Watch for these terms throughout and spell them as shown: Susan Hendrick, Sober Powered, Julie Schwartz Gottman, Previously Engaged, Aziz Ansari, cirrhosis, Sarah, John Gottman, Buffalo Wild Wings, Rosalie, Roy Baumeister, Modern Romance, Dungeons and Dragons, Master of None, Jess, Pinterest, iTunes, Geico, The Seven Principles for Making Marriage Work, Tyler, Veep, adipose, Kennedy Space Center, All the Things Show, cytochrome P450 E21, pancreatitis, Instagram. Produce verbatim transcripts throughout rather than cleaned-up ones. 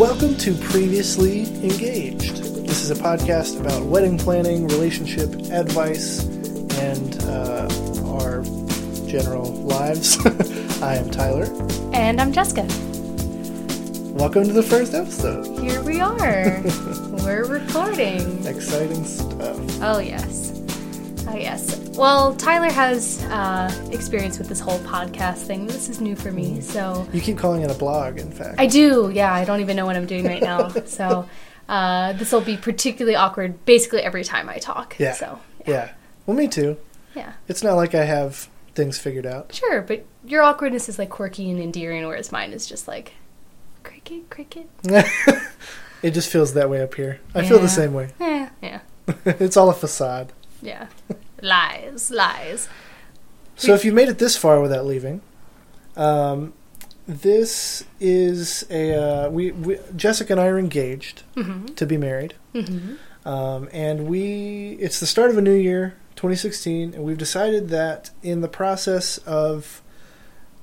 Welcome to Previously Engaged. This is a podcast about wedding planning, relationship advice, and uh, our general lives. I am Tyler. And I'm Jessica. Welcome to the first episode. Here we are. We're recording. Exciting stuff. Oh, yes. Oh, yes. Well, Tyler has uh, experience with this whole podcast thing. This is new for me, so... You keep calling it a blog, in fact. I do, yeah. I don't even know what I'm doing right now, so uh, this will be particularly awkward basically every time I talk. Yeah. So, yeah. yeah. Well, me too. Yeah. It's not like I have things figured out. Sure, but your awkwardness is, like, quirky and endearing, whereas mine is just, like, cricket, cricket. It just feels that way up here. I yeah. feel the same way. Yeah, yeah. It's all a facade. Yeah. Lies, lies. So if you made it this far without leaving, um, this is a, uh, we, we Jessica and I are engaged mm-hmm. to be married. Mm-hmm. Um, and we, it's the start of a new year, twenty sixteen, and we've decided that in the process of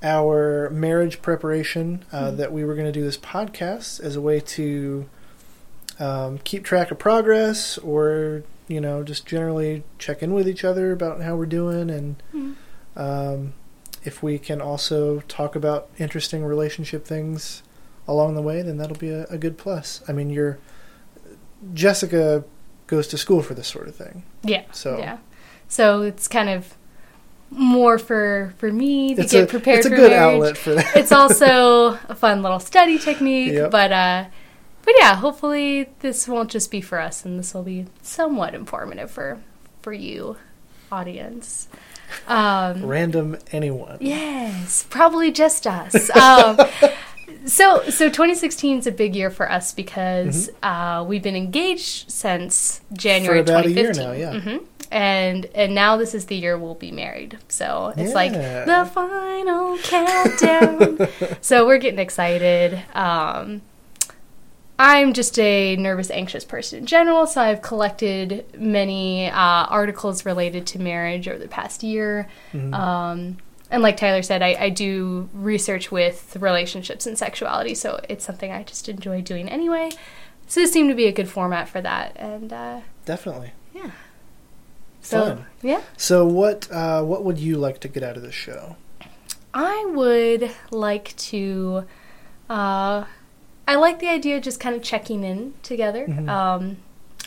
our marriage preparation, uh, mm-hmm. that we were going to do this podcast as a way to um, keep track of progress, or... you know, just generally check in with each other about how we're doing, and mm. um, if we can also talk about interesting relationship things along the way, then that'll be a, a good plus. I mean, you're Jessica goes to school for this sort of thing. Yeah. So yeah, so it's kind of more for for me to it's get a, prepared. It's a for good marriage. Outlet for that. It's also a fun little study technique, yep. but. uh But yeah, hopefully this won't just be for us, and this will be somewhat informative for for you, audience. Um, Random anyone. Yes, probably just us. um, so so twenty sixteen is a big year for us because mm-hmm. uh, we've been engaged since January twenty fifteen. For about a year now, yeah. Mm-hmm. And and now this is the year we'll be married. So it's yeah. like the final countdown. So we're getting excited. Um I'm just a nervous, anxious person in general, so I've collected many uh, articles related to marriage over the past year. Mm-hmm. Um, and like Tyler said, I, I do research with relationships and sexuality, so it's something I just enjoy doing anyway. So this seemed to be a good format for that. And uh, definitely. Yeah. So, fun. Yeah. So what, uh, what would you like to get out of this show? I would like to... Uh, I like the idea of just kind of checking in together. Mm-hmm. Um,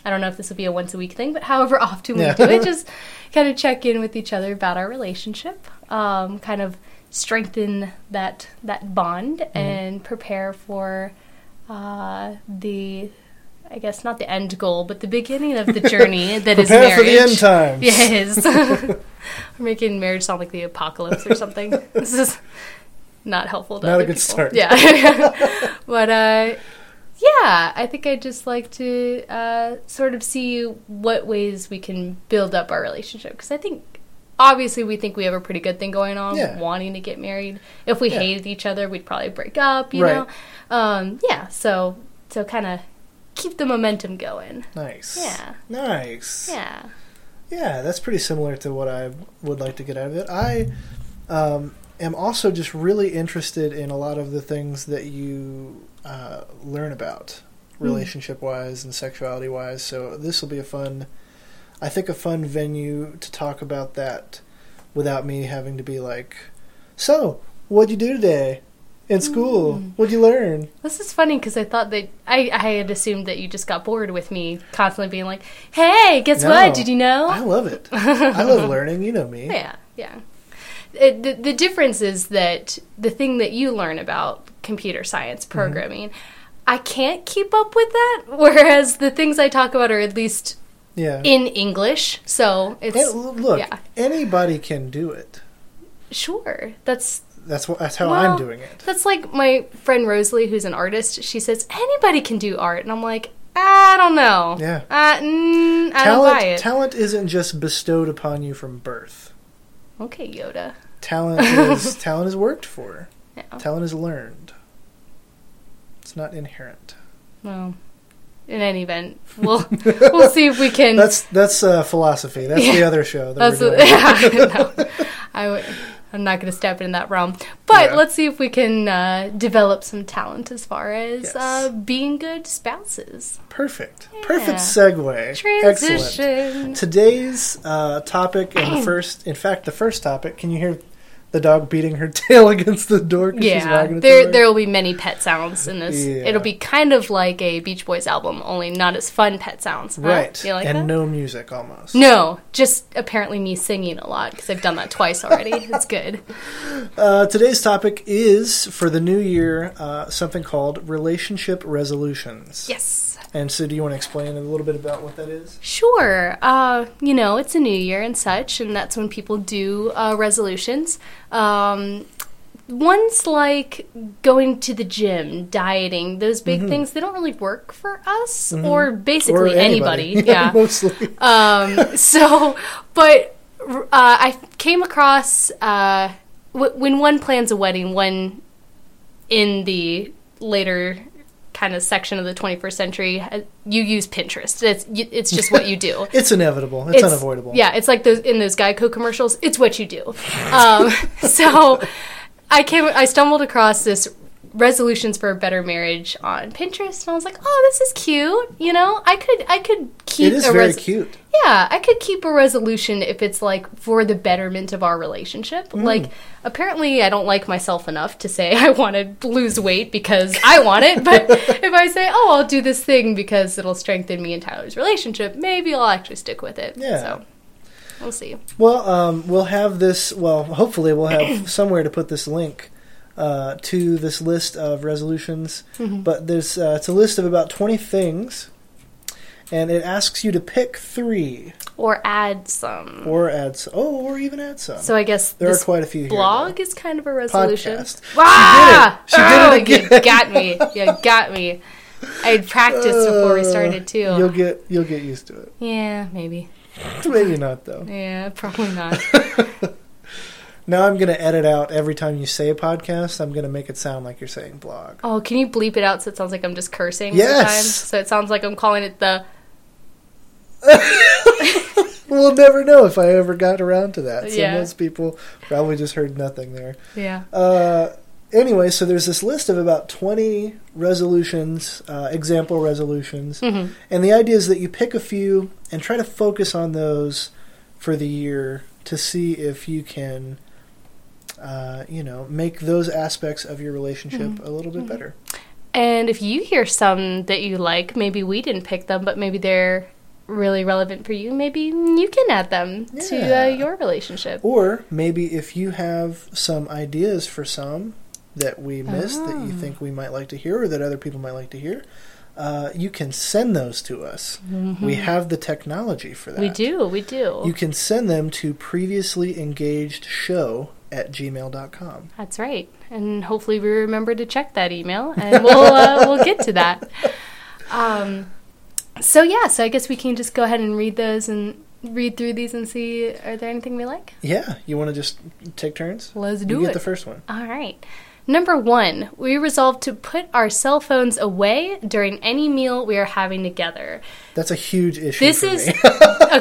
I don't know if this will be a once-a-week thing, but however often yeah. we do it, just kind of check in with each other about our relationship, um, kind of strengthen that that bond mm-hmm. and prepare for uh, the, I guess, not the end goal, but the beginning of the journey that is marriage. Prepare for the end times. Yes. We're making marriage sound like the apocalypse or something. This is... not helpful to not other a good people. Start yeah but uh yeah I think I'd just like to uh sort of see what ways we can build up our relationship, because I think obviously we think we have a pretty good thing going on yeah. wanting to get married. If we yeah. hated each other, we'd probably break up, you right. know. Um yeah so so kind of keep the momentum going. Nice. Yeah. Nice. Yeah. Yeah, that's pretty similar to what I would like to get out of it. I um I'm also just really interested in a lot of the things that you uh, learn about relationship-wise and sexuality-wise. So this will be a fun, I think, a fun venue to talk about that without me having to be like, so, what'd you do today in school? Mm. What'd you learn? This is funny because I thought that, I, I had assumed that you just got bored with me constantly being like, hey, guess no, what? Did you know? I love it. I love learning. You know me. Yeah, yeah. It, the, the difference is that the thing that you learn about computer science programming, mm-hmm. I can't keep up with that, whereas the things I talk about are at least yeah. in English. So it's it, look, yeah. anybody can do it. Sure, that's that's what that's how well, I'm doing it. That's like my friend Rosalie, who's an artist. She says anybody can do art, and I'm like, I don't know. Yeah, uh, mm, I talent, don't buy it. Talent isn't just bestowed upon you from birth. Okay, Yoda. Talent is talent is worked for. Yeah. Talent is learned. It's not inherent. Well, in any event, we'll we'll see if we can. That's that's uh, philosophy. That's yeah. the other show. That that's we're doing. A, yeah, no. I w- I'm not going to step in that realm. But yeah. let's see if we can uh, develop some talent as far as yes. uh, being good spouses. Perfect. Yeah. Perfect segue. Transition. Excellent. Today's uh, topic, and the first, in fact, the first topic, can you hear the dog beating her tail against the door? Yeah, she's wagging it there, there will be many pet sounds in this. Yeah. It'll be kind of like a Beach Boys album, only not as fun pet sounds. Huh? Right. You like and that? No music almost. No, just apparently me singing a lot because I've done that twice already. It's good. Uh, today's topic is, for the new year, uh, something called relationship resolutions. Yes. And so do you want to explain a little bit about what that is? Sure. Uh, you know, it's a new year and such, and that's when people do uh, resolutions. Um, one's like going to the gym, dieting, those big mm-hmm. things, they don't really work for us mm-hmm. or basically or anybody. anybody. Yeah, mostly. Um, so, but uh, I came across, uh, w- when one plans a wedding, one in the later kind of section of the twenty-first century, you use Pinterest. It's it's just what you do. It's inevitable. It's, it's unavoidable. Yeah, it's like those in those Geico commercials. It's what you do. Um, so I came, I stumbled across this resolutions for a better marriage on Pinterest, and I was like, oh, this is cute. You know, I could I could keep. It is a very res- cute. Yeah, I could keep a resolution if it's like for the betterment of our relationship. Mm. Like, apparently I don't like myself enough to say I want to lose weight because I want it. But if I say, oh, I'll do this thing because it'll strengthen me and Tyler's relationship, maybe I'll actually stick with it. Yeah. So we'll see. Well, um, we'll have this, well, hopefully we'll have somewhere to put this link uh, to this list of resolutions. Mm-hmm. But there's uh, it's a list of about twenty things. And it asks you to pick three. Or add some. Or add some. Oh, or even add some. So I guess there this are quite a few blog here, is kind of a resolution. Podcast. Ah! She did it. She oh, did it again. You got me. You got me. I had practiced uh, before we started, too. You'll get you'll get used to it. Yeah, maybe. Maybe not, though. Yeah, probably not. Now I'm going to edit out every time you say a podcast. I'm going to make it sound like you're saying blog. Oh, can you bleep it out so it sounds like I'm just cursing yes. all the time? So it sounds like I'm calling it the... We'll never know if I ever got around to that. So yeah. Most people probably just heard nothing there. Yeah. Uh, anyway, so there's this list of about twenty resolutions, uh, example resolutions. Mm-hmm. And the idea is that you pick a few and try to focus on those for the year to see if you can, uh, you know, make those aspects of your relationship mm-hmm. a little bit mm-hmm. better. And if you hear some that you like, maybe we didn't pick them, but maybe they're really relevant for you, maybe you can add them yeah. to uh, your relationship. Or maybe if you have some ideas for some that we missed oh. that you think we might like to hear or that other people might like to hear, uh, you can send those to us. Mm-hmm. We have the technology for that. We do, we do. You can send them to previously engaged show at gmail dot com. That's right. And hopefully we remember to check that email and we'll uh, we'll get to that. Um So, yeah, so I guess we can just go ahead and read those and read through these and see, are there anything we like? Yeah. You want to just take turns? Let's do it. You get the first one. All right. Number one, we resolved to put our cell phones away during any meal we are having together. That's a huge issue this for is, me.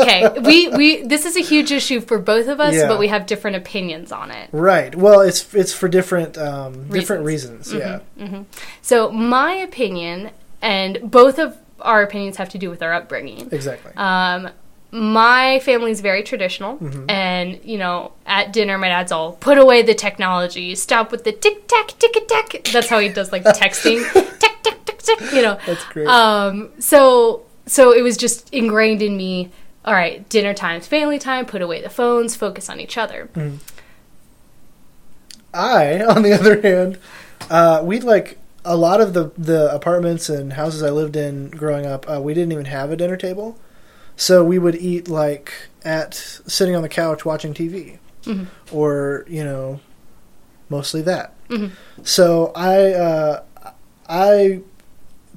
okay. We, we, this is a huge issue for both of us, yeah. but we have different opinions on it. Right. Well, it's it's for different, um, reasons. different reasons. Mm-hmm, yeah. Mm-hmm. So, my opinion, and both of our opinions have to do with our upbringing. Exactly. Um, my family's very traditional. Mm-hmm. And, you know, at dinner, my dad's all, put away the technology. Stop with the tic-tac, tic-a-tac. That's how he does, like, texting. Tac, tac, tac, tac, you know. That's great. Um, so, so it was just ingrained in me, all right, dinner time, family time, put away the phones, focus on each other. Mm. I, on the other hand, uh, we'd, like... A lot of the, the apartments and houses I lived in growing up, uh, we didn't even have a dinner table. So we would eat, like, at sitting on the couch watching T V. Mm-hmm. Or, you know, mostly that. Mm-hmm. So I uh, I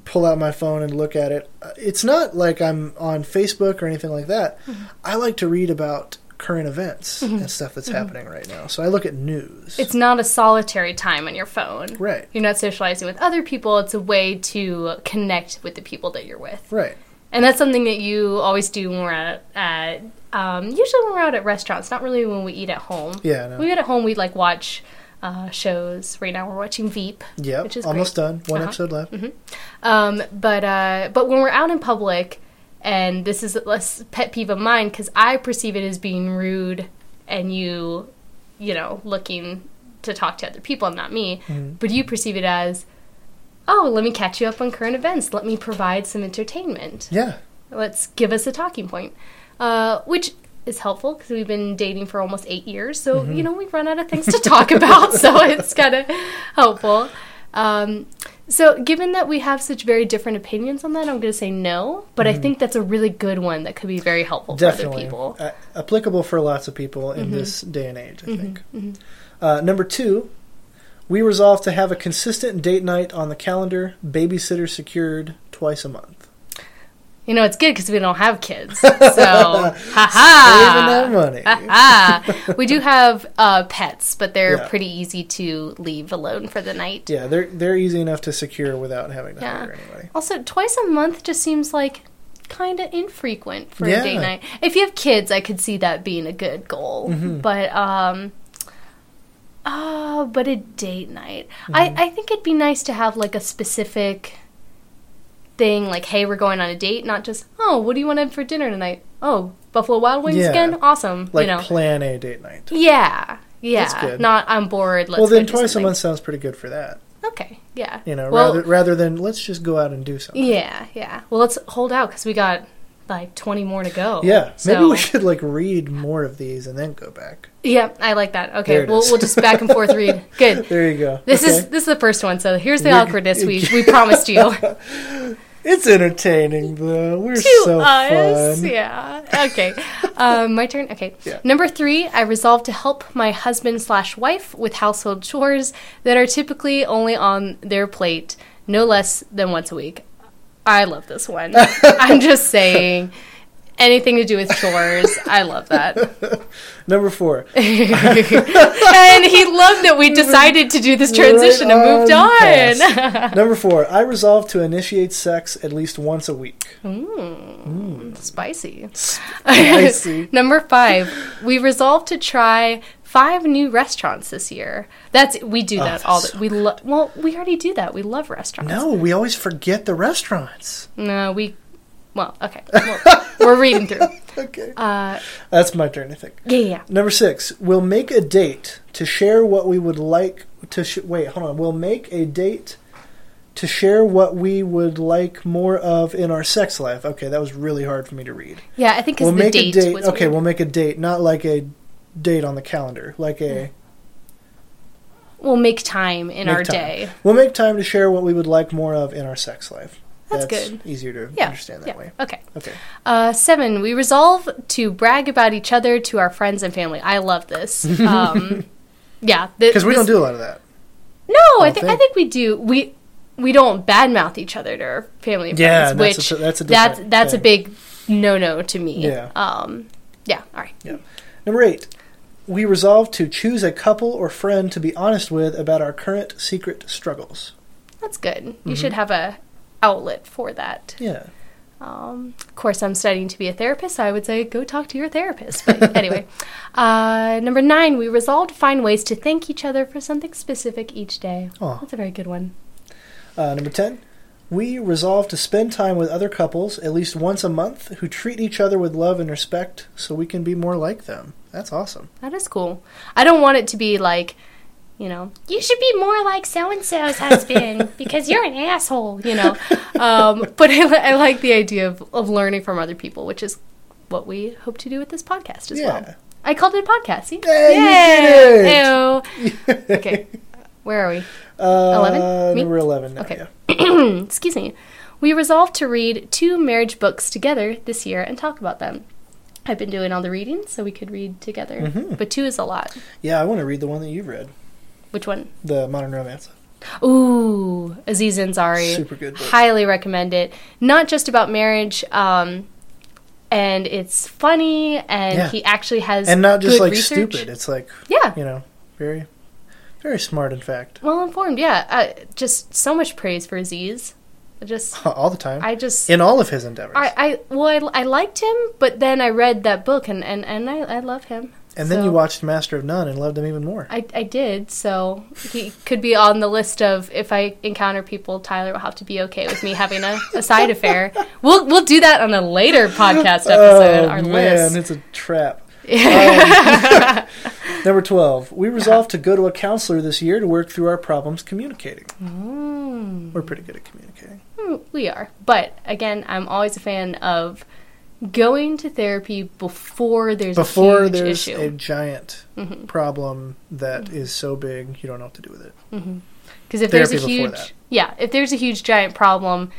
pull out my phone and look at it. It's not like I'm on Facebook or anything like that. Mm-hmm. I like to read about current events mm-hmm. and stuff that's mm-hmm. happening right now. So I look at news. It's not a solitary time on your phone. Right. You're not socializing with other people. It's a way to connect with the people that you're with. Right. And that's something that you always do when we're at, at um, usually when we're out at restaurants, not really when we eat at home. Yeah, no. When we eat at home, we like watch uh, shows. Right now we're watching Veep. Yeah, which is almost great. Done. One uh-huh. episode left. Mm-hmm. Um, but uh, but when we're out in public, and this is a pet peeve of mine because I perceive it as being rude and you, you know, looking to talk to other people, not me, mm-hmm. but you perceive it as, oh, let me catch you up on current events. Let me provide some entertainment. Yeah. Let's give us a talking point, uh, which is helpful because we've been dating for almost eight years. So, mm-hmm. you know, we've run out of things to talk about. So it's kind of helpful. Um, so given that we have such very different opinions on that, I'm going to say no. But mm-hmm. I think that's a really good one that could be very helpful Definitely. For other people. Uh, applicable for lots of people in mm-hmm. this day and age, I mm-hmm. think. Mm-hmm. Uh, number two. We resolved to have a consistent date night on the calendar, babysitter secured twice a month. You know, it's good because we don't have kids. So, ha-ha. Saving that money. Ha-ha. We do have uh, pets, but they're yeah. pretty easy to leave alone for the night. Yeah, they're they're easy enough to secure without having to yeah. hire anybody. Also, twice a month just seems like kind of infrequent for yeah. a date night. If you have kids, I could see that being a good goal. Mm-hmm. But, um... Oh, but a date night. Mm-hmm. I, I think it'd be nice to have, like, a specific thing, like, hey, we're going on a date, not just, oh, what do you want to have for dinner tonight? Oh, Buffalo Wild Wings yeah. again? Awesome. Like, you know. Plan a date night. Yeah. Yeah. That's good. Not, I'm bored, let's Well, then twice something. A month sounds pretty good for that. Okay. Yeah. You know, well, rather, rather than, let's just go out and do something. Yeah, yeah. Well, let's hold out, because we got... like twenty more to go. Yeah, maybe so, we should like read more of these and then go back. Yeah, I like that. Okay, we'll we'll just back and forth read. Good. There you go. This okay. is this is the first one, so here's the You're, awkwardness we we promised you. It's entertaining though. We're to so us, fun. Yeah. Okay. Um, my turn. Okay. Yeah. Number three. I resolved to help my husband slash wife with household chores that are typically only on their plate, no less than once a week. I love this one. I'm just saying, anything to do with chores, I love that. Number four. And he loved that we decided to do this transition right and moved on. on. Number four. I resolved to initiate sex at least once a week. Mm, mm. Spicy. Spicy. Number five. We resolved to try... Five new restaurants this year. That's we do that oh, all. The, so we lo- well, we already do that. We love restaurants. No, we always forget the restaurants. No, we. Well, okay, well, we're reading through. Okay, uh, that's my turn. I think. Yeah, yeah. Number six. We'll make a date to share what we would like to. Sh- wait, hold on. We'll make a date to share what we would like more of in our sex life. Okay, that was really hard for me to read. Yeah, I think because we'll the make date a date. Was okay, weird. We'll make a date, not like a. Date on the calendar, like a... We'll make time in make our time. Day. We'll make time to share what we would like more of in our sex life. That's, That's good. Easier to yeah. understand that yeah. way. Okay. Okay. Uh, seven, we resolve to brag about each other to our friends and family. I love this. Um, yeah. Because th- we don't do a lot of that. No, I, I think, think I think we do. We we don't badmouth each other to our family and yeah, friends, that's which a, that's a that's that's thing. A big no-no to me. Yeah. Um, yeah. All right. Yeah. Number eight. We resolve to choose a couple or friend to be honest with about our current secret struggles. That's good. You mm-hmm. should have a outlet for that. Yeah. Um, of course, I'm studying to be a therapist. So I would say go talk to your therapist. But anyway. Uh, number nine, we resolve to find ways to thank each other for something specific each day. Oh. That's a very good one. Uh, number ten, we resolve to spend time with other couples at least once a month who treat each other with love and respect so we can be more like them. That's awesome. That is cool. I don't want it to be like, you know, you should be more like so-and-so's husband because you're an asshole, you know. Um, but I, I like the idea of, of learning from other people, which is what we hope to do with this podcast as yeah. well. I called it a podcast. See? Hey, yay! Yay! Okay. Where are we? Uh, eleven? Me? We're eleven now, okay. Yeah. Excuse me. We resolved to read two marriage books together this year and talk about them. I've been doing all the reading, so we could read together. Mm-hmm. But two is a lot. Yeah, I want to read the one that you've read. Which one? The Modern Romance. Ooh, Aziz Ansari. Super good book. Highly recommend it. Not just about marriage, um, and it's funny, and yeah. he actually has and not just good like research. Stupid. It's like yeah, you know, very, very smart. In fact, well informed. Yeah, uh, just so much praise for Aziz. just all the time. I just in all of his endeavors. I, I well, I, I liked him, but then I read that book, and and, and I, I love him. And so, then you watched Master of None and loved him even more. I, I did, so he could be on the list of if I encounter people, Tyler will have to be okay with me having a, a side affair. We'll we'll do that on a later podcast episode. Oh, our man, list. It's a trap. um, number twelve. We resolved to go to a counselor this year to work through our problems communicating. Mm. We're pretty good at communicating. We are. But, again, I'm always a fan of going to therapy before there's before a huge there's issue. a giant mm-hmm. problem that mm-hmm. is so big you don't know what to do with it. Because mm-hmm. if therapy there's a huge, yeah, if there's a huge giant problem,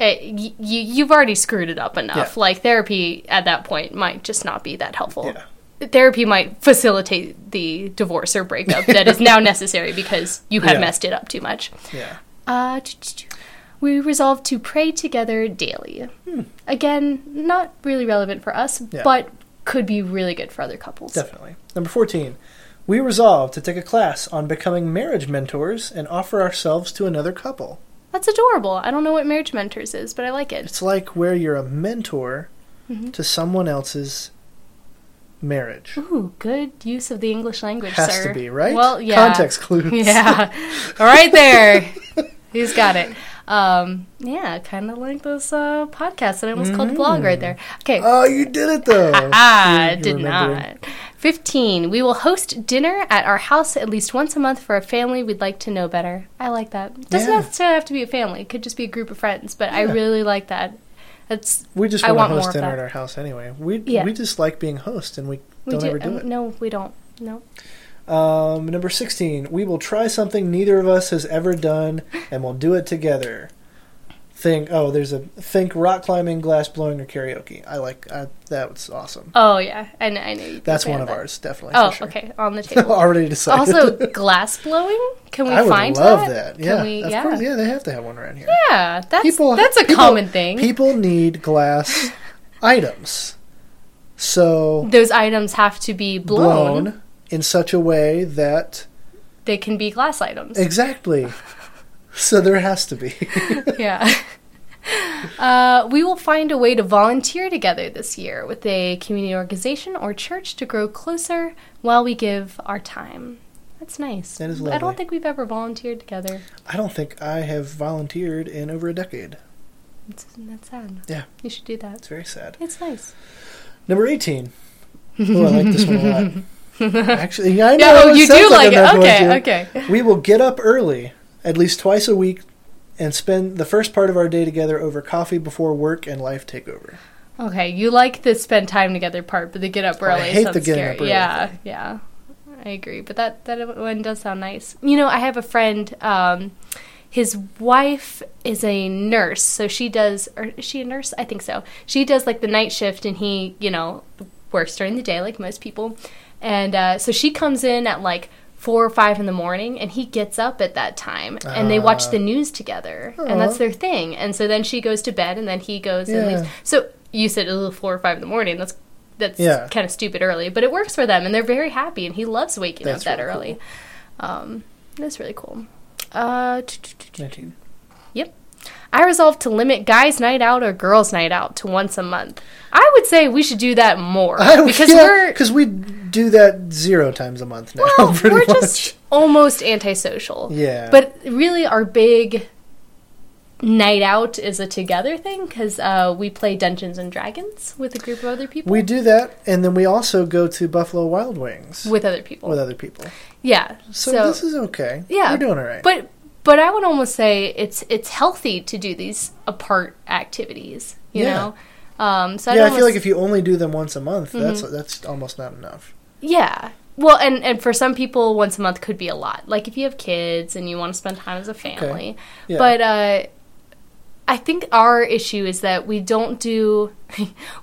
it, y- you you've already screwed it up enough. Yeah. Like therapy at that point might just not be that helpful. Yeah. Therapy might facilitate the divorce or breakup that is now necessary because you have yeah. messed it up too much. Yeah. Uh, we resolved to pray together daily. Hmm. Again, not really relevant for us, yeah. but could be really good for other couples. Definitely. Number fourteen, we resolved to take a class on becoming marriage mentors and offer ourselves to another couple. That's adorable. I don't know what marriage mentors is, but I like it. It's like where you're a mentor mm-hmm. to someone else's marriage. Ooh, good use of the English language, Has sir. Has to be, right? Well, yeah. Context clues. Yeah. All right there. He's got it. Um, yeah, kind of like those uh, podcasts that I almost mm-hmm. called a blog right there. Okay. Oh, you did it, though. I did not. fifteen, we will host dinner at our house at least once a month for a family we'd like to know better. I like that. It doesn't yeah. necessarily have to be a family. It could just be a group of friends, but yeah. I really like that. That's, we just I want to host dinner at our house anyway. We yeah. we just like being host, and we, we don't do, ever do um, it. No, we don't. No. Um, number sixteen, we will try something neither of us has ever done, and we'll do it together. Think, oh, there's a, think rock climbing, glass blowing, or karaoke. I like, I, that was awesome. Oh, yeah. I know. I know That's one of that. Ours, definitely. Oh, sure. Okay. On the table. Already decided. Also, glass blowing? Can we I would find love that? that. Yeah. Can we, of yeah. course. Yeah, they have to have one around here. Yeah. That's, people, that's a people, common thing. People need glass items. So. Those items have to be blown. blown in such a way that they can be glass items. Exactly. So there has to be. yeah. Uh, we will find a way to volunteer together this year with a community organization or church to grow closer while we give our time. That's nice. That is lovely. I don't think we've ever volunteered together. I don't think I have volunteered in over a decade. That's, that's sad. Yeah. You should do that. It's very sad. It's nice. Number eighteen. Oh, I like this one a lot. Actually, yeah, I know. No, you do like, like it. Okay, okay. We will get up early, at least twice a week, and spend the first part of our day together over coffee before work and life take over. Okay, you like the spend time together part, but the get up early sounds scary. I hate the get up early. Yeah, thing. yeah. I agree. But that, that one does sound nice. You know, I have a friend. Um, his wife is a nurse, so she does... Or is she a nurse? I think so. She does, like, the night shift, and he, you know, works during the day like most people. And uh, so she comes in at like four or five in the morning, and he gets up at that time, and uh, they watch the news together, uh, and that's their thing. And so then she goes to bed, and then he goes yeah. and leaves. So you said a four or five in the morning. That's that's yeah. kind of stupid early, but it works for them, and they're very happy. And he loves waking that's up that really early. Cool. Um, that's really cool. Uh, nineteen. Yep. I resolved to limit guys' night out or girls' night out to once a month. I would say we should do that more. I don't, because yeah, we're because we do that zero times a month now. Well, pretty we're much. Just almost antisocial. Yeah. But really, our big night out is a together thing because uh, we play Dungeons and Dragons with a group of other people. We do that, and then we also go to Buffalo Wild Wings with other people. With other people. Yeah. So, so this is okay. Yeah, we're doing all right. But. But I would almost say it's it's healthy to do these apart activities, you yeah. know? Um, so I yeah, almost, I feel like if you only do them once a month, mm-hmm. that's that's almost not enough. Yeah. Well, and, and for some people, once a month could be a lot. Like if you have kids and you want to spend time as a family. Okay. Yeah. But uh, I think our issue is that we don't do,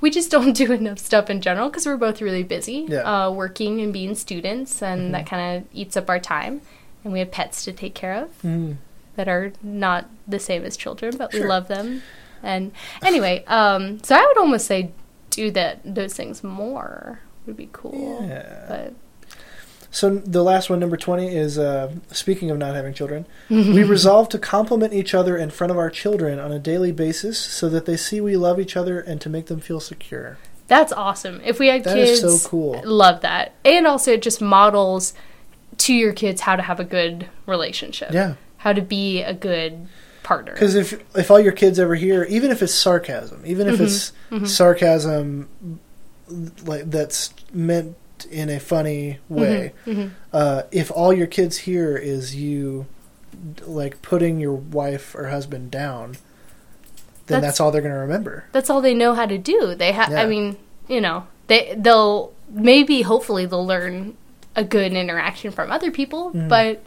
we just don't do enough stuff in general because we're both really busy yeah. uh, working and being students, and mm-hmm. that kind of eats up our time. And we have pets to take care of mm. that are not the same as children, but sure. we love them. And anyway, um, so I would almost say do that; those things more would be cool. Yeah. But So the last one, number twenty, is uh, speaking of not having children. We resolve to compliment each other in front of our children on a daily basis so that they see we love each other and to make them feel secure. That's awesome. If we had that kids, that is so cool. Love that. And also it just models to your kids how to have a good relationship. Yeah. How to be a good partner. Because if, if all your kids ever hear, even if it's sarcasm, even if mm-hmm. it's mm-hmm. sarcasm like that's meant in a funny way, mm-hmm. Mm-hmm. Uh, if all your kids hear is you like putting your wife or husband down, then that's, that's all they're going to remember. That's all they know how to do. They ha- yeah. I mean, you know, they, they'll maybe, hopefully, they'll learn a good interaction from other people, mm. but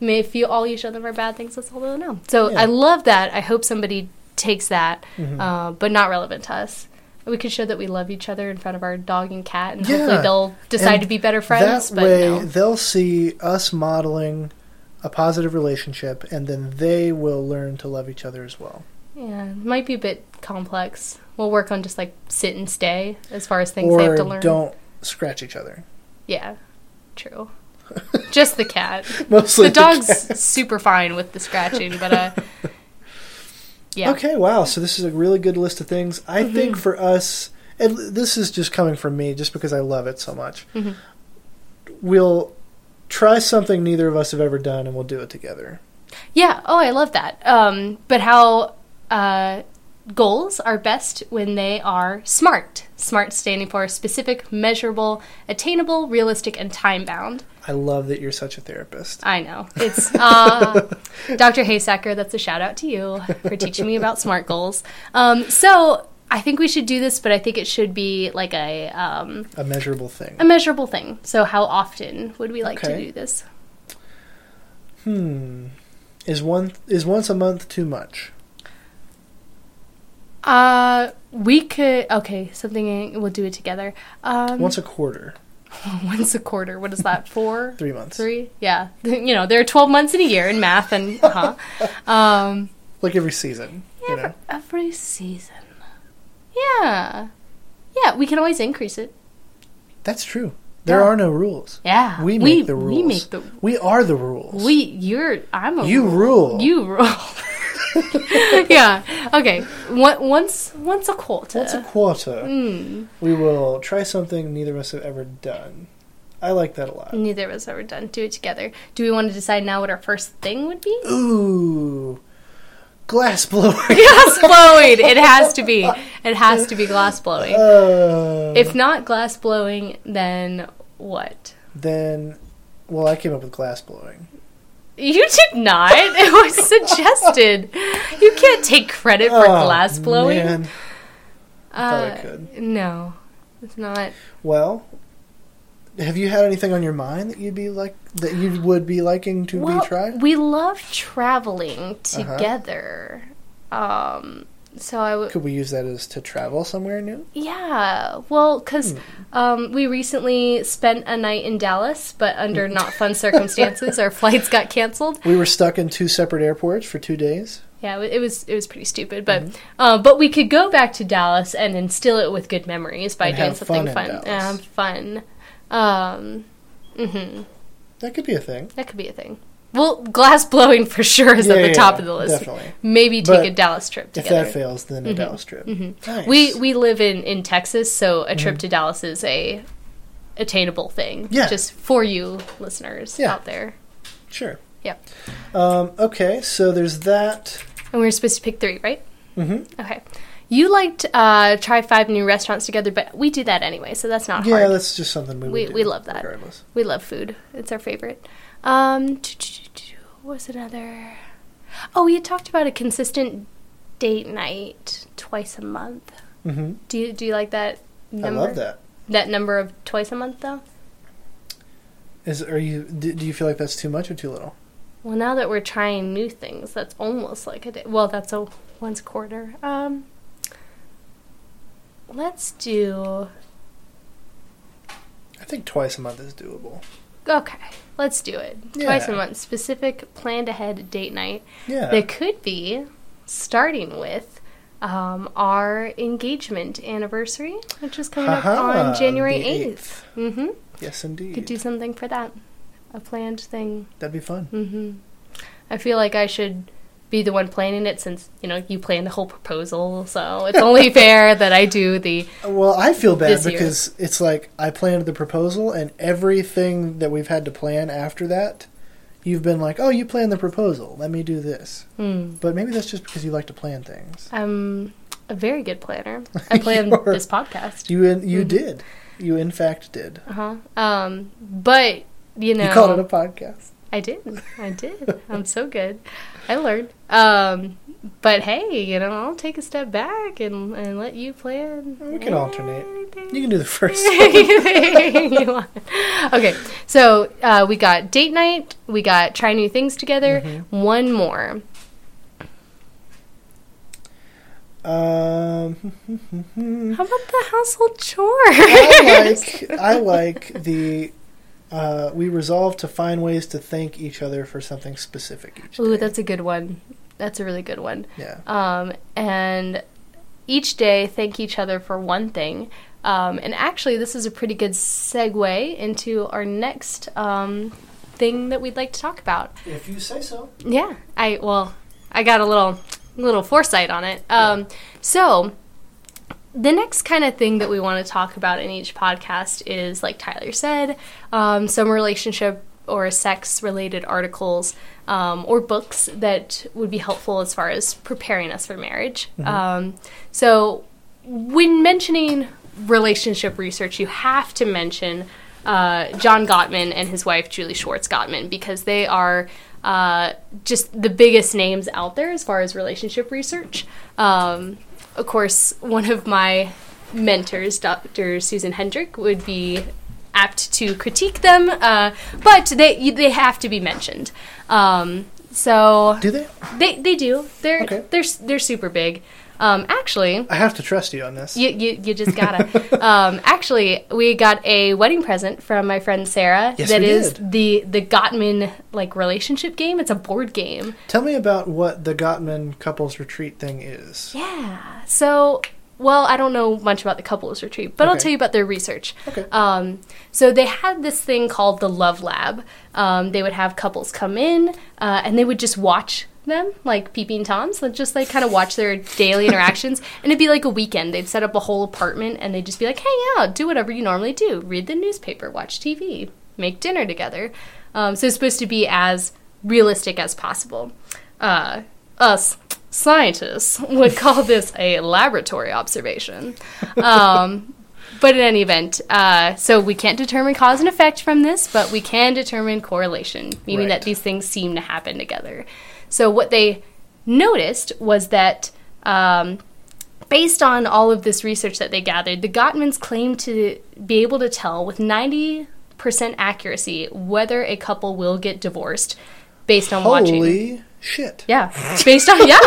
if you all you show them are bad things, that's all they'll know. So yeah. I love that. I hope somebody takes that, mm-hmm. uh, but not relevant to us. We could show that we love each other in front of our dog and cat, and yeah. hopefully they'll decide and to be better friends. That but way, no. they'll see us modeling a positive relationship, and then they will learn to love each other as well. Yeah, it might be a bit complex. We'll work on just, like, sit and stay as far as things or they have to learn. Or don't scratch each other. Yeah, true. Just the cat. Mostly the, the dog's cat. Super fine with the scratching, but, uh, yeah. Okay, wow. So this is a really good list of things. I mm-hmm. think for us, and this is just coming from me just because I love it so much, mm-hmm. we'll try something neither of us have ever done, and we'll do it together. Yeah. Oh, I love that. Um, but how... Uh, goals are best when they are SMART. SMART standing for specific, measurable, attainable, realistic, and time-bound. I love that you're such a therapist. I know. It's uh, Doctor Haysacker, that's a shout-out to you for teaching me about SMART goals. Um, so I think we should do this, but I think it should be like a... Um, a measurable thing. A measurable thing. So how often would we like okay. to do this? Hmm. Is one is once a month too much? Uh, we could, okay, something, we'll do it together. Um, once a quarter. Once a quarter. What is that, four? Three months. Three? Yeah. You know, there are twelve months in a year in math and, uh-huh. Um. Like every season. Yeah, you know? Every season. Yeah. Yeah, we can always increase it. That's true. There yeah. are no rules. Yeah. We make we, the rules. We make the We are the rules. We, you're, I'm a You rule. rule. You rule. Yeah. Okay. Once, once a quarter. Once a quarter. Mm. We will try something neither of us have ever done. I like that a lot. Neither of us have ever done. Do it together. Do we want to decide now what our first thing would be? Ooh, glass blowing. Glass blowing. It has to be. It has to be glass blowing. Uh, if not glass blowing, then what? Then, well, I came up with glass blowing. You did not. It was suggested. You can't take credit for oh, glass blowing. Man. I uh, thought I could. No, it's not. Well, have you had anything on your mind that you'd be like that you would be liking to well, be tried? We love traveling together. Uh-huh. Um, so I w- could we use that as to travel somewhere new? Yeah. Well, because hmm. um, we recently spent a night in Dallas, but under not fun circumstances, our flights got canceled. We were stuck in two separate airports for two days. Yeah, it was it was pretty stupid, but mm-hmm. uh, but we could go back to Dallas and instill it with good memories by and doing something fun. Fun. Um, fun. Um, mm-hmm. That could be a thing. That could be a thing. Well, glass blowing for sure is yeah, at the yeah, top yeah, of the list. Definitely. Maybe take but a Dallas trip together. If that fails, then a mm-hmm. Dallas trip. Mm-hmm. Nice. We we live in, in Texas, so a trip mm-hmm. to Dallas is a attainable thing. Yeah. Just for you listeners yeah. out there. Sure. Yeah. Um, okay, so there's that. And we were supposed to pick three, right? Mm-hmm. Okay. You liked uh, try five new restaurants together, but we do that anyway, so that's not yeah, hard. Yeah, that's just something we, we would do. We love that. Regardless. We love food. It's our favorite. Um, what's another? Oh, we had talked about a consistent date night twice a month. Mm-hmm. Do you do you like that number? I love that. That number of twice a month, though? Is are you do, do you feel like that's too much or too little? Well, now that we're trying new things, that's almost like a day. Well, that's a once quarter. Um, let's do. I think twice a month is doable. Okay, let's do it. Yeah. Twice a month. Specific, planned ahead date night. Yeah. That could be starting with um, our engagement anniversary, which is coming Ha-ha, up on January eighth. Mm-hmm. Yes, indeed. Could do something for that. A planned thing. That'd be fun. Mm-hmm. I feel like I should be the one planning it, since, you know, you planned the whole proposal, so it's only fair that I do the... Well, I feel bad because year. It's like I planned the proposal, and everything that we've had to plan after that, you've been like, oh, you planned the proposal, let me do this. Mm. But maybe that's just because you like to plan things. I'm a very good planner. I planned this podcast. You in, you mm-hmm. did. You, in fact, did. Uh-huh. Um, but, you know... You called it a podcast. I did. I did. I'm so good. I learned. Um, but hey, you know, I'll take a step back and, and let you plan. We can alternate. You can do the first one. Okay. So uh, we got date night. We got try new things together. Mm-hmm. One more. Um, How about the household chores? I like, I like the... Uh, we resolve to find ways to thank each other for something specific each day. Ooh, that's a good one. That's a really good one. Yeah. Um, and each day, thank each other for one thing. Um, and actually, this is a pretty good segue into our next um, thing that we'd like to talk about. If you say so. Yeah. I well, I got a little little foresight on it. Um, yeah. So... The next kind of thing that we want to talk about in each podcast is, like Tyler said, um, some relationship or sex-related articles um, or books that would be helpful as far as preparing us for marriage. Mm-hmm. Um, so when mentioning relationship research, you have to mention uh, John Gottman and his wife, Julie Schwartz Gottman, because they are... Uh, just the biggest names out there as far as relationship research. Um, of course, one of my mentors, Doctor Susan Hendrick, would be apt to critique them, uh, but they they have to be mentioned. Um, so do they? They they do. They're okay. they're they're super big. Um, actually, I have to trust you on this. You you, you just gotta. um, actually, we got a wedding present from my friend Sarah. Yes, that we is did. the the Gottman like relationship game. It's a board game. Tell me about what the Gottman couples retreat thing is. Yeah. So, well, I don't know much about the couples retreat, but okay. I'll tell you about their research. Okay. Um, so they had this thing called the Love Lab. Um, they would have couples come in, uh, and they would just watch them, like peeping toms, that just like kind of watch their daily interactions. And it'd be like a weekend. They'd set up a whole apartment and they'd just be like, hang out, do whatever you normally do. Read the newspaper, watch T V, make dinner together. Um, so it's supposed to be as realistic as possible. Uh, us scientists would call this a laboratory observation. Um, but in any event, uh, so we can't determine cause and effect from this, but we can determine correlation, meaning right. that these things seem to happen together. So what they noticed was that um, based on all of this research that they gathered, the Gottmans claimed to be able to tell with ninety percent accuracy whether a couple will get divorced based on Holy watching. Holy shit. Yeah. Based on, yeah.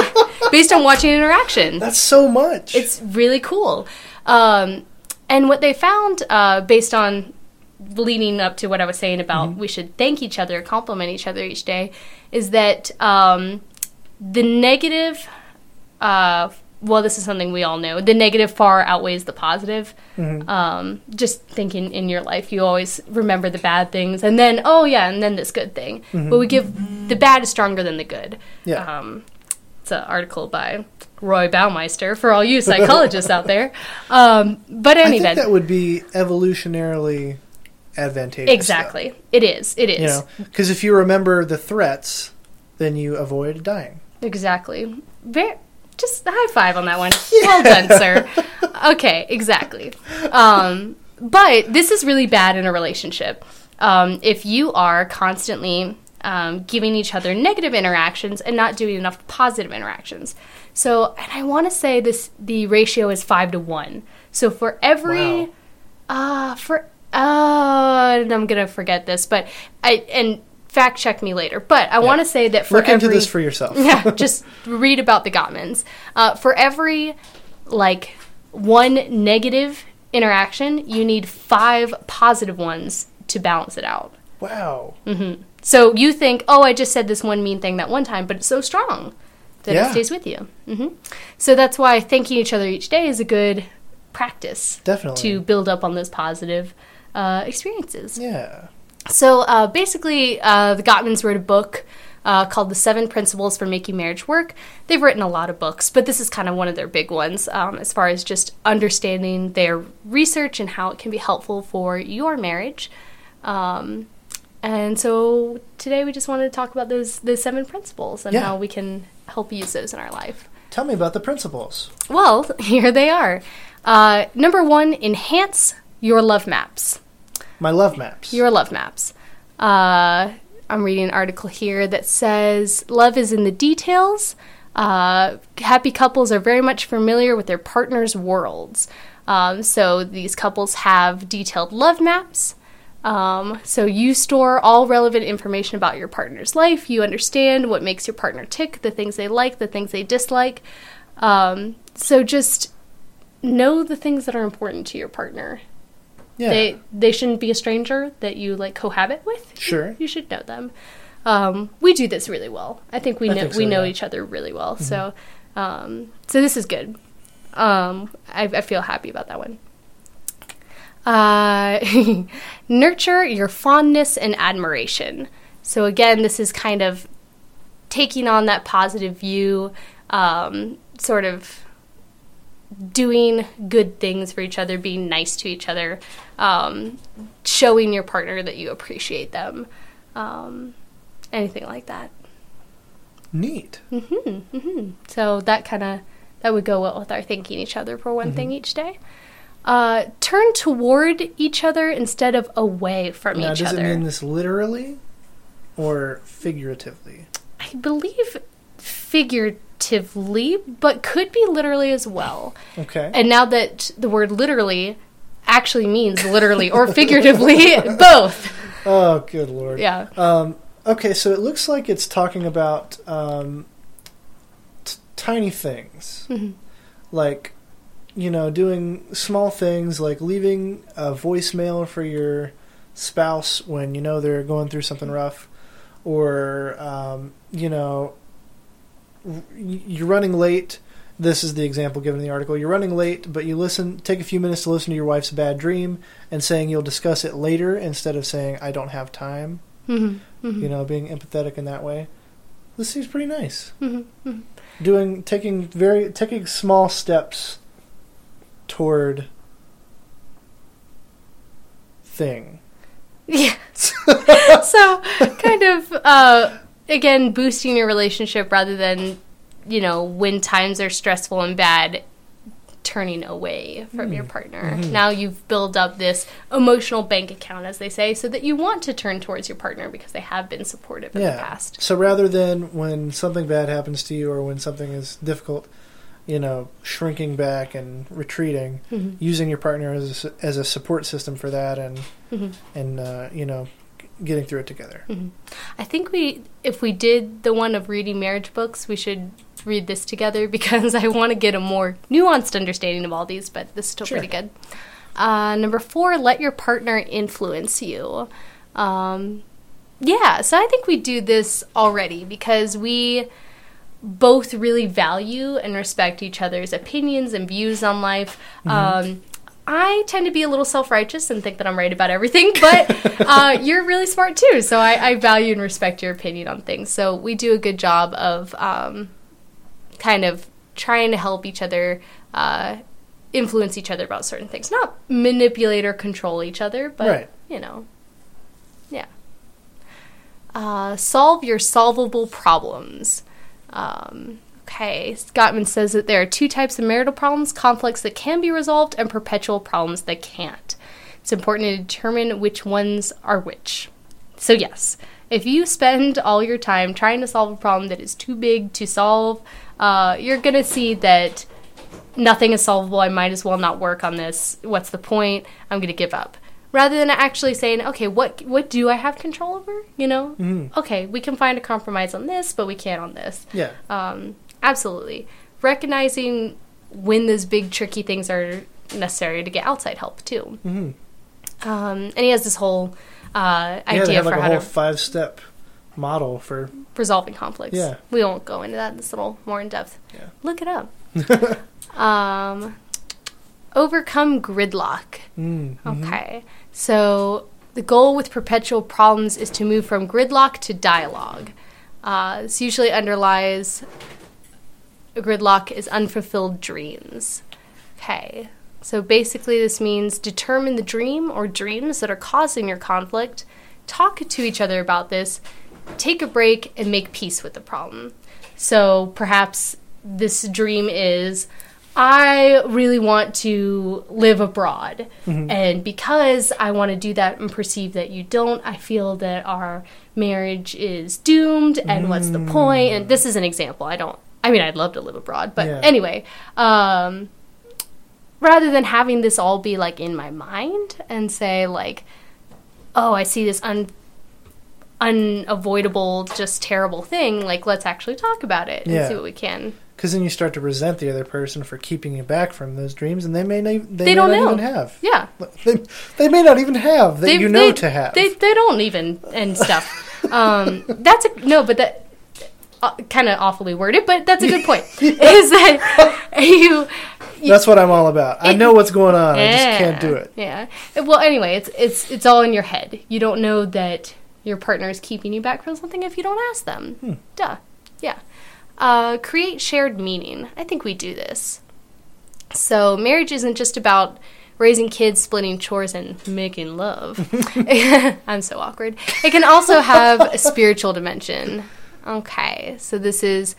Based on watching interaction. That's so much. It's really cool. Um, and what they found uh, based on leading up to what I was saying about mm-hmm. we should thank each other, compliment each other each day, is that um, the negative, uh, well, this is something we all know, the negative far outweighs the positive. Mm-hmm. Um, just thinking in your life, you always remember the bad things, and then, oh, yeah, and then this good thing. Mm-hmm. But we give, the bad is stronger than the good. Yeah. Um, it's an article by Roy Baumeister, for all you psychologists out there. Um, but anyway. I think that would be evolutionarily... advantageous. Exactly. Stuff. It is. It is. You know, because if you remember the threats, then you avoid dying. Exactly. Very, just a high five on that one. Yeah. Well done, sir. Okay, exactly. Um, but this is really bad in a relationship. Um, if you are constantly um, giving each other negative interactions and not doing enough positive interactions. So, and I want to say this, the ratio is five to one. So for every, wow. uh, for Oh, and I'm going to forget this, but I, and fact check me later, but I yeah. want to say that for Look every... Look into this for yourself. Yeah, just read about the Gottmans. Uh, for every, like, one negative interaction, you need five positive ones to balance it out. Wow. Mm-hmm. So you think, oh, I just said this one mean thing that one time, but it's so strong. that yeah. it stays with you. Mm-hmm. So that's why thanking each other each day is a good practice. Definitely. To build up on those positive uh, experiences. Yeah. So uh, basically, uh, the Gottmans wrote a book uh, called The Seven Principles for Making Marriage Work. They've written a lot of books, but this is kind of one of their big ones um, as far as just understanding their research and how it can be helpful for your marriage. Um, and so today we just wanted to talk about those, those seven principles and yeah. how we can help use those in our life. Tell me about the principles. Well, here they are. Uh, number one, enhance your love maps. My love maps. Your love maps. Uh, I'm reading an article here that says, love is in the details. Uh, happy couples are very much familiar with their partners' worlds. Um, so these couples have detailed love maps. Um, so you store all relevant information about your partner's life. You understand what makes your partner tick, the things they like, the things they dislike. Um, so just know the things that are important to your partner. Yeah. They they shouldn't be a stranger that you, like, cohabit with. Sure. You, you should know them. Um, we do this really well. I think we know, I think so, we know yeah. each other really well. Mm-hmm. So um, so this is good. Um, I, I feel happy about that one. Uh, nurture your fondness and admiration. So, again, this is kind of taking on that positive view, um, sort of doing good things for each other, being nice to each other, um, showing your partner that you appreciate them, um, anything like that. Neat. Mm-hmm, mm-hmm. So that kind of, that would go well with our thanking each other for one mm-hmm. thing each day. Uh, turn toward each other instead of away from now, each does other. Does it mean this literally or figuratively? I believe figuratively. But could be literally as well. Okay. And now that the word literally actually means literally or figuratively, both. Oh, good Lord. Yeah. Um, okay, so it looks like it's talking about um, t- tiny things. Mm-hmm. Like, you know, doing small things like leaving a voicemail for your spouse when you know they're going through something rough. Or, um, you know... You're running late. This is the example given in the article. You're running late, but you listen. Take a few minutes to listen to your wife's bad dream and saying you'll discuss it later instead of saying I don't have time. Mm-hmm. Mm-hmm. You know, being empathetic in that way. This seems pretty nice. Mm-hmm. Mm-hmm. Doing taking very taking small steps toward thing. Yeah. So kind of. Uh, Again, boosting your relationship rather than, you know, when times are stressful and bad, turning away from mm. your partner. Mm-hmm. Now you've built up this emotional bank account, as they say, so that you want to turn towards your partner because they have been supportive in yeah. the past. So rather than when something bad happens to you or when something is difficult, you know, shrinking back and retreating, mm-hmm. using your partner as a, as a support system for that and, mm-hmm. and uh, you know... getting through it together. Mm-hmm. I think we, if we did the one of reading marriage books, we should read this together because I want to get a more nuanced understanding of all these, but this is still sure. pretty good. Uh, number four, let your partner influence you. Um, yeah, so I think we do this already because we both really value and respect each other's opinions and views on life. Mm-hmm. Um, I tend to be a little self-righteous and think that I'm right about everything, but uh, you're really smart too, so I, I value and respect your opinion on things. So we do a good job of um, kind of trying to help each other, uh, influence each other about certain things. Not manipulate or control each other, but, right. you know, yeah. Uh, solve your solvable problems. Um Okay, Gottman says that there are two types of marital problems, conflicts that can be resolved and perpetual problems that can't. It's important to determine which ones are which. So yes, if you spend all your time trying to solve a problem that is too big to solve, uh, you're going to see that nothing is solvable. I might as well not work on this. What's the point? I'm going to give up. Rather than actually saying, okay, what what do I have control over? You know? Mm-hmm. Okay, we can find a compromise on this, but we can't on this. Yeah. Um. Absolutely. Recognizing when those big, tricky things are necessary to get outside help, too. Mm-hmm. Um, and he has this whole uh, yeah, idea they have for like how a whole to... five-step model for resolving conflicts. Yeah. We won't go into that. It's a little more in depth. Yeah. Look it up. um, overcome gridlock. Mm, mm-hmm. Okay. So the goal with perpetual problems is to move from gridlock to dialogue. Uh, this usually underlies a gridlock is unfulfilled dreams. Okay. So basically this means determine the dream or dreams that are causing your conflict, talk to each other about this, take a break, and make peace with the problem. So perhaps this dream is, I really want to live abroad. Mm-hmm. And because I want to do that and perceive that you don't, I feel that our marriage is doomed, and mm. what's the point? And this is an example. I don't, I mean, I'd love to live abroad, but yeah. anyway, um, rather than having this all be like in my mind and say like, oh, I see this un- unavoidable, just terrible thing, like, let's actually talk about it and yeah. see what we can. Because then you start to resent the other person for keeping you back from those dreams, and they may not, they they may don't not know. even have. Yeah. They, they may not even have that they, you know they, to have. They, they don't even, and stuff. um, that's a, no, but that, uh, kind of awfully worded, but that's a good point. yeah. Is that you... You, that's what I'm all about. It, I know what's going on. Yeah, I just can't do it. Yeah. Well, anyway, it's it's it's all in your head. You don't know that your partner is keeping you back from something if you don't ask them. Hmm. Duh. Yeah. Uh, create shared meaning. I think we do this. So marriage isn't just about raising kids, splitting chores, and making love. I'm so awkward. It can also have a spiritual dimension. Okay. So this is...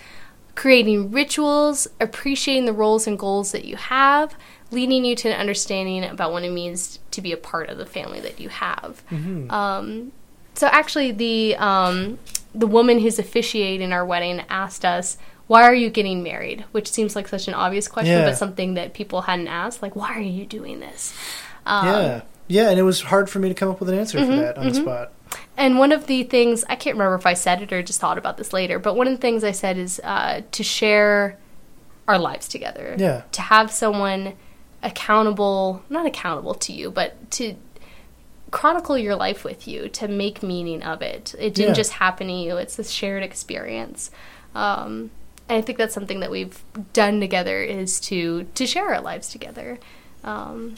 creating rituals, appreciating the roles and goals that you have, leading you to an understanding about what it means to be a part of the family that you have. Mm-hmm. Um, so actually, the um, the woman who's officiating our wedding asked us, why are you getting married? Which seems like such an obvious question, yeah. but something that people hadn't asked. Like, why are you doing this? Um, yeah. Yeah, and it was hard for me to come up with an answer mm-hmm, for that on mm-hmm. the spot. And one of the things, I can't remember if I said it or just thought about this later, but one of the things I said is uh, to share our lives together. Yeah. To have someone accountable, not accountable to you, but to chronicle your life with you, to make meaning of it. It didn't yeah. just happen to you. It's a shared experience. Um, and I think that's something that we've done together is to, to share our lives together. Um,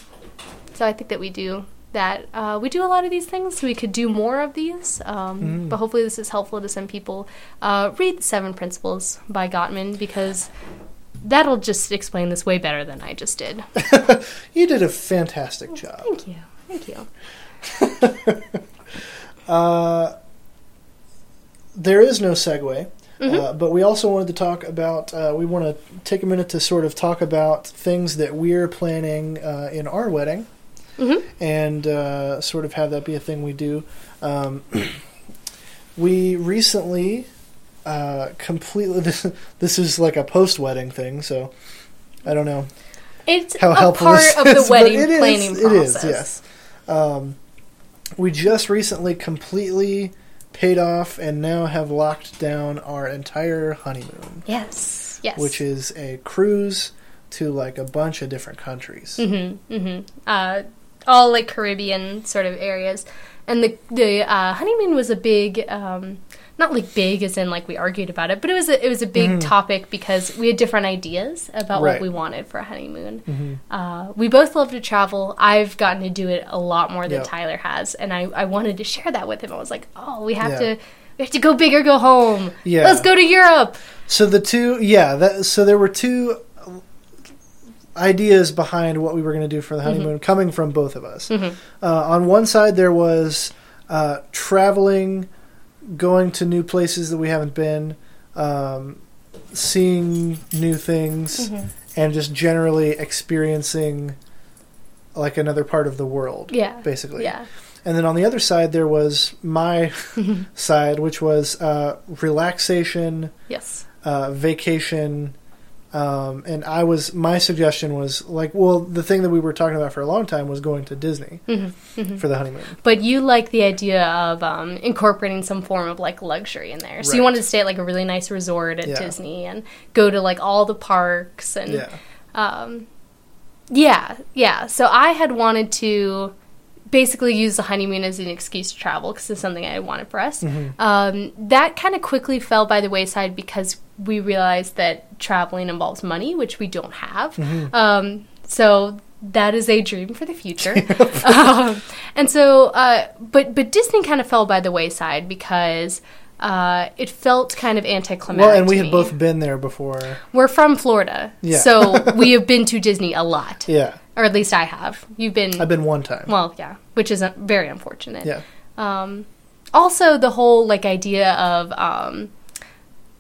so I think that we do... that uh, we do a lot of these things, so we could do more of these. Um, mm. But hopefully this is helpful to some people. Uh, read The Seven Principles by Gottman, because that'll just explain this way better than I just did. You did a fantastic job. Thank you. Thank you. uh, there is no segue, mm-hmm. uh, but we also wanted to talk about, uh, we want to take a minute to sort of talk about things that we're planning uh, in our wedding. Mm-hmm. And uh, sort of have that be a thing we do. Um, we recently uh, completely... This, this is like a post-wedding thing, so I don't know it's how helpful this is. It's a part of the wedding planning process. It is, yes. Um, we just recently completely paid off and now have locked down our entire honeymoon. Yes, yes. Which is a cruise to, like, a bunch of different countries. Mm-hmm, mm-hmm. Uh, all like Caribbean sort of areas, and the the uh, honeymoon was a big, um, not like big as in like we argued about it, but it was a, it was a big mm-hmm. topic because we had different ideas about right. what we wanted for a honeymoon. Mm-hmm. Uh, we both love to travel. I've gotten to do it a lot more than yep. Tyler has, and I, I wanted to share that with him. I was like, oh, we have yeah. to we have to go big or go home. Yeah. Let's go to Europe. So the two, yeah, that, so there were two ideas behind what we were going to do for the honeymoon mm-hmm. coming from both of us. Mm-hmm. Uh, on one side, there was uh, traveling, going to new places that we haven't been, um, seeing new things, mm-hmm. and just generally experiencing like another part of the world, yeah. basically. Yeah. And then on the other side, there was my side, which was uh, relaxation, yes, uh, vacation. Um, and I was, my suggestion was like, well, the thing that we were talking about for a long time was going to Disney mm-hmm, mm-hmm. for the honeymoon. But you like the idea of um, incorporating some form of like luxury in there. So right. you wanted to stay at like a really nice resort at yeah. Disney and go to like all the parks and yeah. Um, yeah, yeah. So I had wanted to basically used the honeymoon as an excuse to travel because it's something I wanted for us. Mm-hmm. Um, that kind of quickly fell by the wayside because we realized that traveling involves money, which we don't have. Mm-hmm. Um, so that is a dream for the future. um, and so, uh, but but Disney kind of fell by the wayside because uh, it felt kind of anticlimactic. Well, and we had both been there before. We're from Florida, yeah. So we have been to Disney a lot. Yeah. Or at least I have. You've been... I've been one time. Well, yeah. Which is very unfortunate. Yeah. Um, also, the whole, like, idea of, um,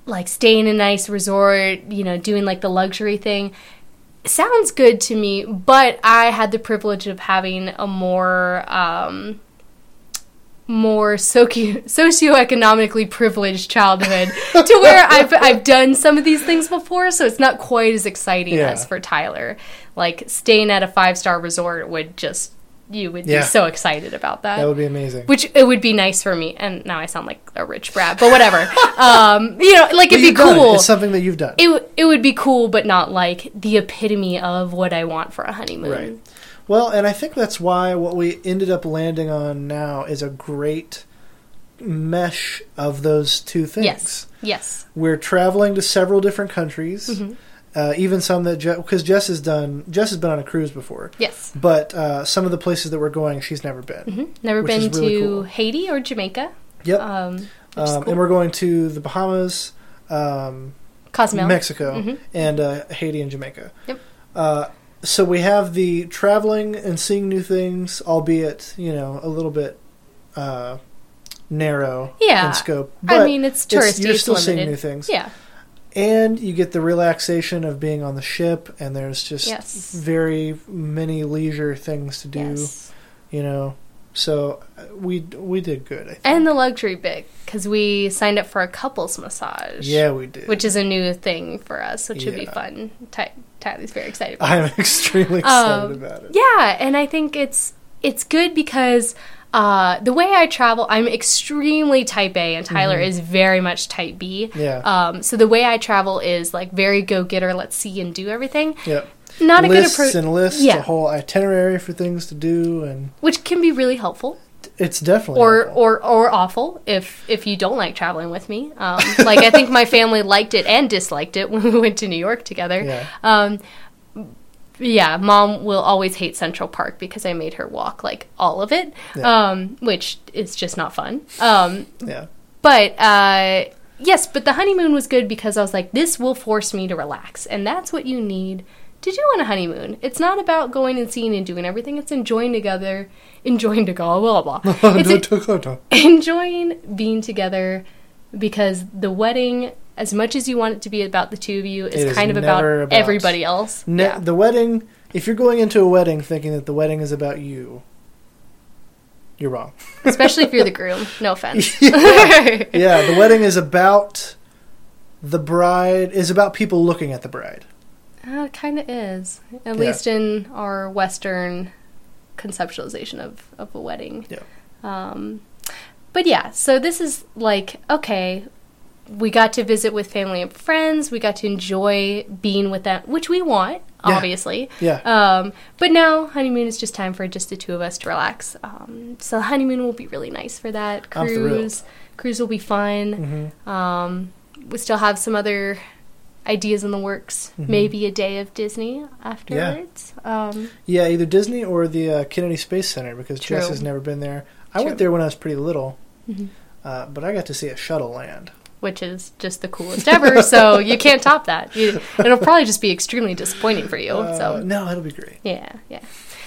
like, staying in a nice resort, you know, doing, like, the luxury thing sounds good to me, but I had the privilege of having a more, um... more socio- socioeconomically privileged childhood to where I've I've done some of these things before, so it's not quite as exciting yeah. as for Tyler. Like, staying at a five-star resort would just, you would yeah. be so excited about that. That would be amazing. Which, it would be nice for me, and now I sound like a rich brat, but whatever. um, you know, like, it'd be cool. It. It's something that you've done. It, it would be cool, but not, like, the epitome of what I want for a honeymoon. Right. Well, and I think that's why what we ended up landing on now is a great mesh of those two things. Yes, yes. We're traveling to several different countries, mm-hmm. uh, even some that Je- 'cause Jess has done. Jess has been on a cruise before. Yes, but uh, some of the places that we're going, she's never been. Mm-hmm. Never been to really cool. Haiti or Jamaica. Yep, um, which is um, cool. And we're going to the Bahamas, um, Cozumel, Mexico, mm-hmm. and uh, Haiti and Jamaica. Yep. Uh, So we have the traveling and seeing new things, albeit, you know, a little bit uh, narrow yeah. in scope. But I mean, it's touristy. It's, you're still it's seeing new things. Yeah. And you get the relaxation of being on the ship, and there's just yes. very many leisure things to do, yes. you know. So we we did good, I think. And the luxury bit, because we signed up for a couples massage. Yeah, we did. Which is a new thing for us, which yeah. would be fun. Ty- Tyler's very excited about I'm it. I'm extremely excited um, about it. Yeah, and I think it's it's good because uh, the way I travel, I'm extremely type A, and Tyler mm-hmm. is very much type B. Yeah. Um, so the way I travel is, like, very go-getter, let's see and do everything. Yep. Not lists a good approach. Lists and lists, yeah. a whole itinerary for things to do, and which can be really helpful. It's definitely or helpful. or or awful if if you don't like traveling with me. Um, like, I think my family liked it and disliked it when we went to New York together. Yeah. Um, yeah, Mom will always hate Central Park because I made her walk, like, all of it, yeah. um, which is just not fun. Um, yeah. But. Uh, yes, but the honeymoon was good because I was like, this will force me to relax, and that's what you need to do on a honeymoon. It's not about going and seeing and doing everything. It's enjoying together, enjoying together, blah, blah, blah. It's a, enjoying being together, because the wedding, as much as you want it to be about the two of you, is, is kind of about, about everybody else. Ne- yeah. The wedding, if you're going into a wedding thinking that the wedding is about you, you're wrong. Especially if you're the groom. No offense. Yeah. yeah, the wedding is about the bride, is about people looking at the bride. Uh, it kind of is, at yeah. least in our Western conceptualization of, of a wedding. Yeah. Um, but yeah, so this is like, okay, we got to visit with family and friends. We got to enjoy being with them, which we want, yeah. obviously. Yeah. Um, but now honeymoon is just time for just the two of us to relax. Um, so honeymoon will be really nice for that. Cruise, cruise will be fun. Mm-hmm. Um, we still have some other ideas in the works, mm-hmm. maybe a day of Disney afterwards. Yeah, um, yeah either Disney or the uh, Kennedy Space Center, because true. Jess has never been there. I true. went there when I was pretty little, mm-hmm. uh, but I got to see a shuttle land. Which is just the coolest ever, so you can't top that. You, it'll probably just be extremely disappointing for you. Uh, so no, it'll be great. Yeah, yeah.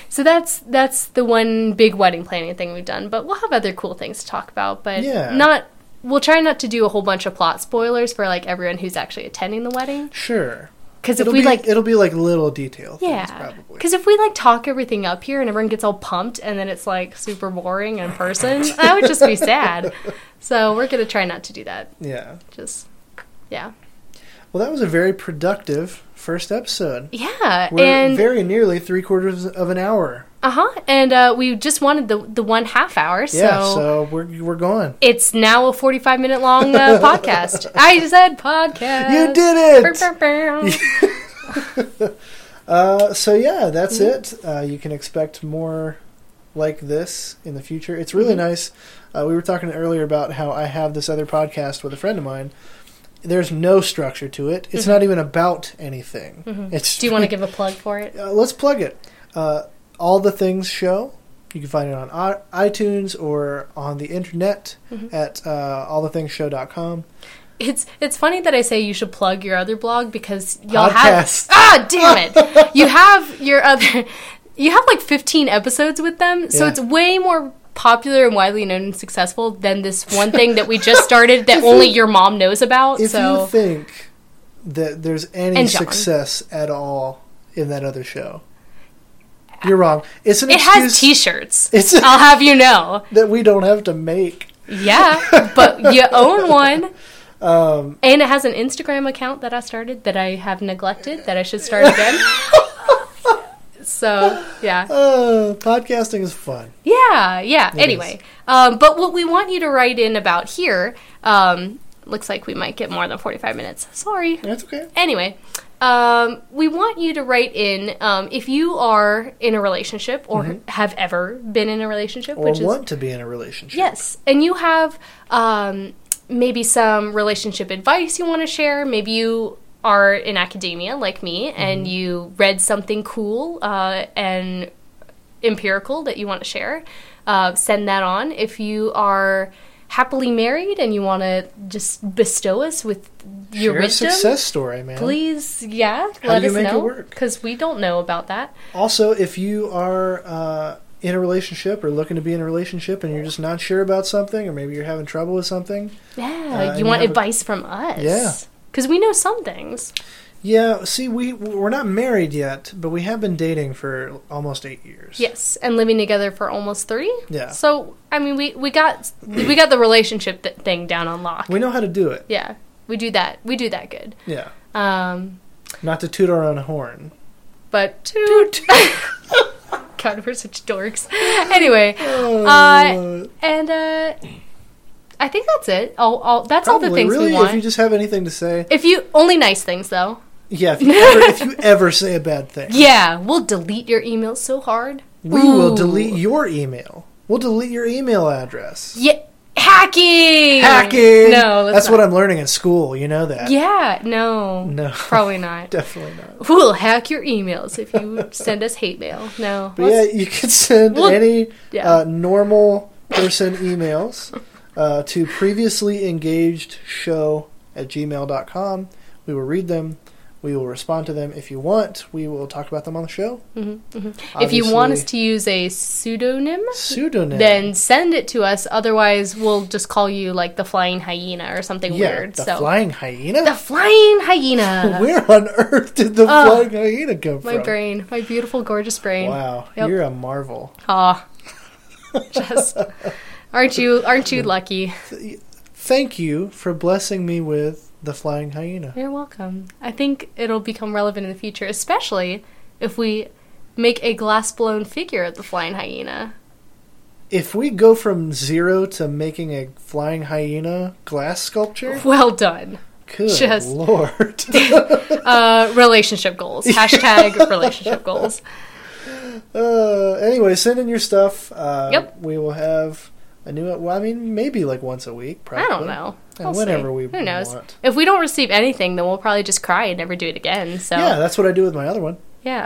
So that's that's the one big wedding planning thing we've done, but we'll have other cool things to talk about, but yeah. not... We'll try not to do a whole bunch of plot spoilers for, like, everyone who's actually attending the wedding. Sure. Because if we be, like, it'll be like little detail things, yeah. probably. Because if we, like, talk everything up here and everyone gets all pumped and then it's, like, super boring in person, that would just be sad. So we're gonna try not to do that. Yeah. Just yeah. Well, that was a very productive first episode. Yeah, we're and very nearly three quarters of an hour. Uh huh. And uh, we just wanted the the one half hour. So yeah, so we're we're going. It's now a forty five minute long uh, podcast. I said podcast. You did it. uh, so yeah, that's mm-hmm. it. Uh, you can expect more like this in the future. It's really mm-hmm. nice. Uh, we were talking earlier about how I have this other podcast with a friend of mine. There's no structure to it. It's mm-hmm. not even about anything. Mm-hmm. It's, do you want to give a plug for it? Uh, let's plug it. Uh, All the Things Show. You can find it on iTunes or on the internet mm-hmm. at uh, all the things show dot com. It's it's funny that I say you should plug your other blog because y'all Podcast. have ah damn it you have your other you have like fifteen episodes with them, so yeah. it's way more popular and widely known and successful than this one thing that we just started that only you, your mom knows about. If so. you think that there's any success at all in that other show, you're wrong. It's an it excuse. has T-shirts. It's a, I'll have you know that we don't have to make. Yeah, but you own one. Um, and it has an Instagram account that I started that I have neglected that I should start again. So, yeah. Uh, podcasting is fun. Yeah, yeah. It anyway, um, but what we want you to write in about here, um, looks like we might get more than forty-five minutes. Sorry. That's okay. Anyway, um, we want you to write in um, if you are in a relationship or mm-hmm. have ever been in a relationship. Or which want is, to be in a relationship. Yes. And you have... Um, maybe some relationship advice you want to share. Maybe you are in academia like me and mm. you read something cool uh, and empirical that you want to share. Uh, send that on. If you are happily married and you want to just bestow us with your share wisdom. Share a success story, man. Please, yeah, How let do us you make know. It work? Because we don't know about that. Also, if you are... Uh, in a relationship or looking to be in a relationship and you're just not sure about something, or maybe you're having trouble with something. Yeah, uh, you want you advice a, from us. Yeah. Because we know some things. Yeah, see, we, we're not married yet, but we have been dating for almost eight years. Yes, and living together for almost three. Yeah. So, I mean, we, we got we got the relationship th- thing down on lock. We know how to do it. Yeah, we do that. We do that good. Yeah. Um, not to toot our own horn. But toot. toot. God, we're such dorks. Anyway, oh. uh, and uh, I think that's it. I'll, I'll, that's Probably, all the things really, we want. If you just have anything to say. If you Only nice things, though. Yeah, if you, ever, if you ever say a bad thing. Yeah, we'll delete your email so hard. We Ooh. will delete your email. We'll delete your email address. Yeah. Hacking! Hacking! No, that's not. What I'm learning in school. You know that. Yeah, no. No. Probably not. Definitely not. We'll hack your emails if you send us hate mail. No. But yeah, you can send we'll, any yeah. uh, normal person emails uh, to previously engaged show at gmail dot com. We will read them. We will respond to them. If you want, we will talk about them on the show. Mm-hmm, mm-hmm. If you want us to use a pseudonym, pseudonym, then send it to us. Otherwise, we'll just call you like the Flying Hyena or something yeah, weird. The so. Flying Hyena? The Flying Hyena. Where on earth did the uh, Flying Hyena come from? My brain. My beautiful, gorgeous brain. Wow. Yep. You're a marvel. Ah. Just, aren't you, aren't you lucky? Thank you for blessing me with the Flying Hyena. You're welcome. I think it'll become relevant in the future, especially if we make a glass-blown figure of the Flying Hyena. If we go from zero to making a Flying Hyena glass sculpture... Well done. Good Just, Lord. uh, relationship goals. Hashtag relationship goals. Uh, anyway, send in your stuff. Uh, yep. We will have... I knew it. Well, I mean, maybe like once a week, probably. I don't know. And I'll whenever see. we Who knows? want. If we don't receive anything, then we'll probably just cry and never do it again. So yeah, that's what I do with my other one. Yeah.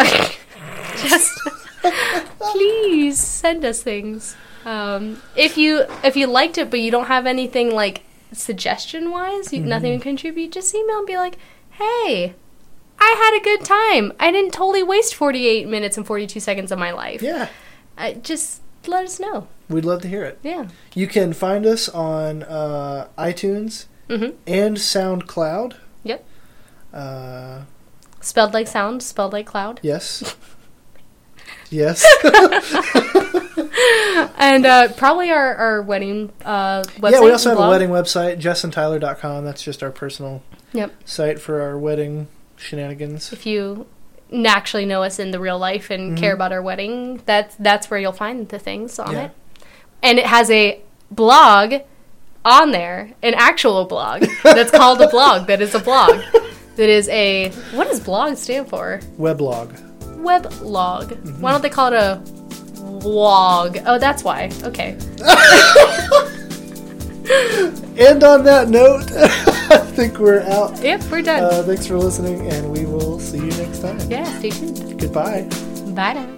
Just please send us things. Um, if you if you liked it, but you don't have anything like suggestion wise, you, mm-hmm. nothing to contribute, just email and be like, hey. I had a good time. I didn't totally waste forty-eight minutes and forty-two seconds of my life. Yeah. I, just let us know. We'd love to hear it. Yeah. You can find us on uh, iTunes mm-hmm. and SoundCloud. Yep. Uh, spelled like sound, spelled like cloud. Yes. Yes. And uh, probably our, our wedding uh, website. Yeah, we also have blog. a wedding website, jess and tyler dot com. That's just our personal yep. site for our wedding shenanigans. If you... actually know us in the real life and mm-hmm. care about our wedding, that's that's where you'll find the things on yeah. it. And it has a blog on there, an actual blog that's called a blog that is a blog that is a what does blog stand for? Weblog. Weblog. Mm-hmm. Why don't they call it a Wog. Oh, that's why. Okay. And on that note, I think we're out. Yep, we're done. Uh, thanks for listening, and we will see you next time. Yeah, stay tuned. Goodbye. Bye now.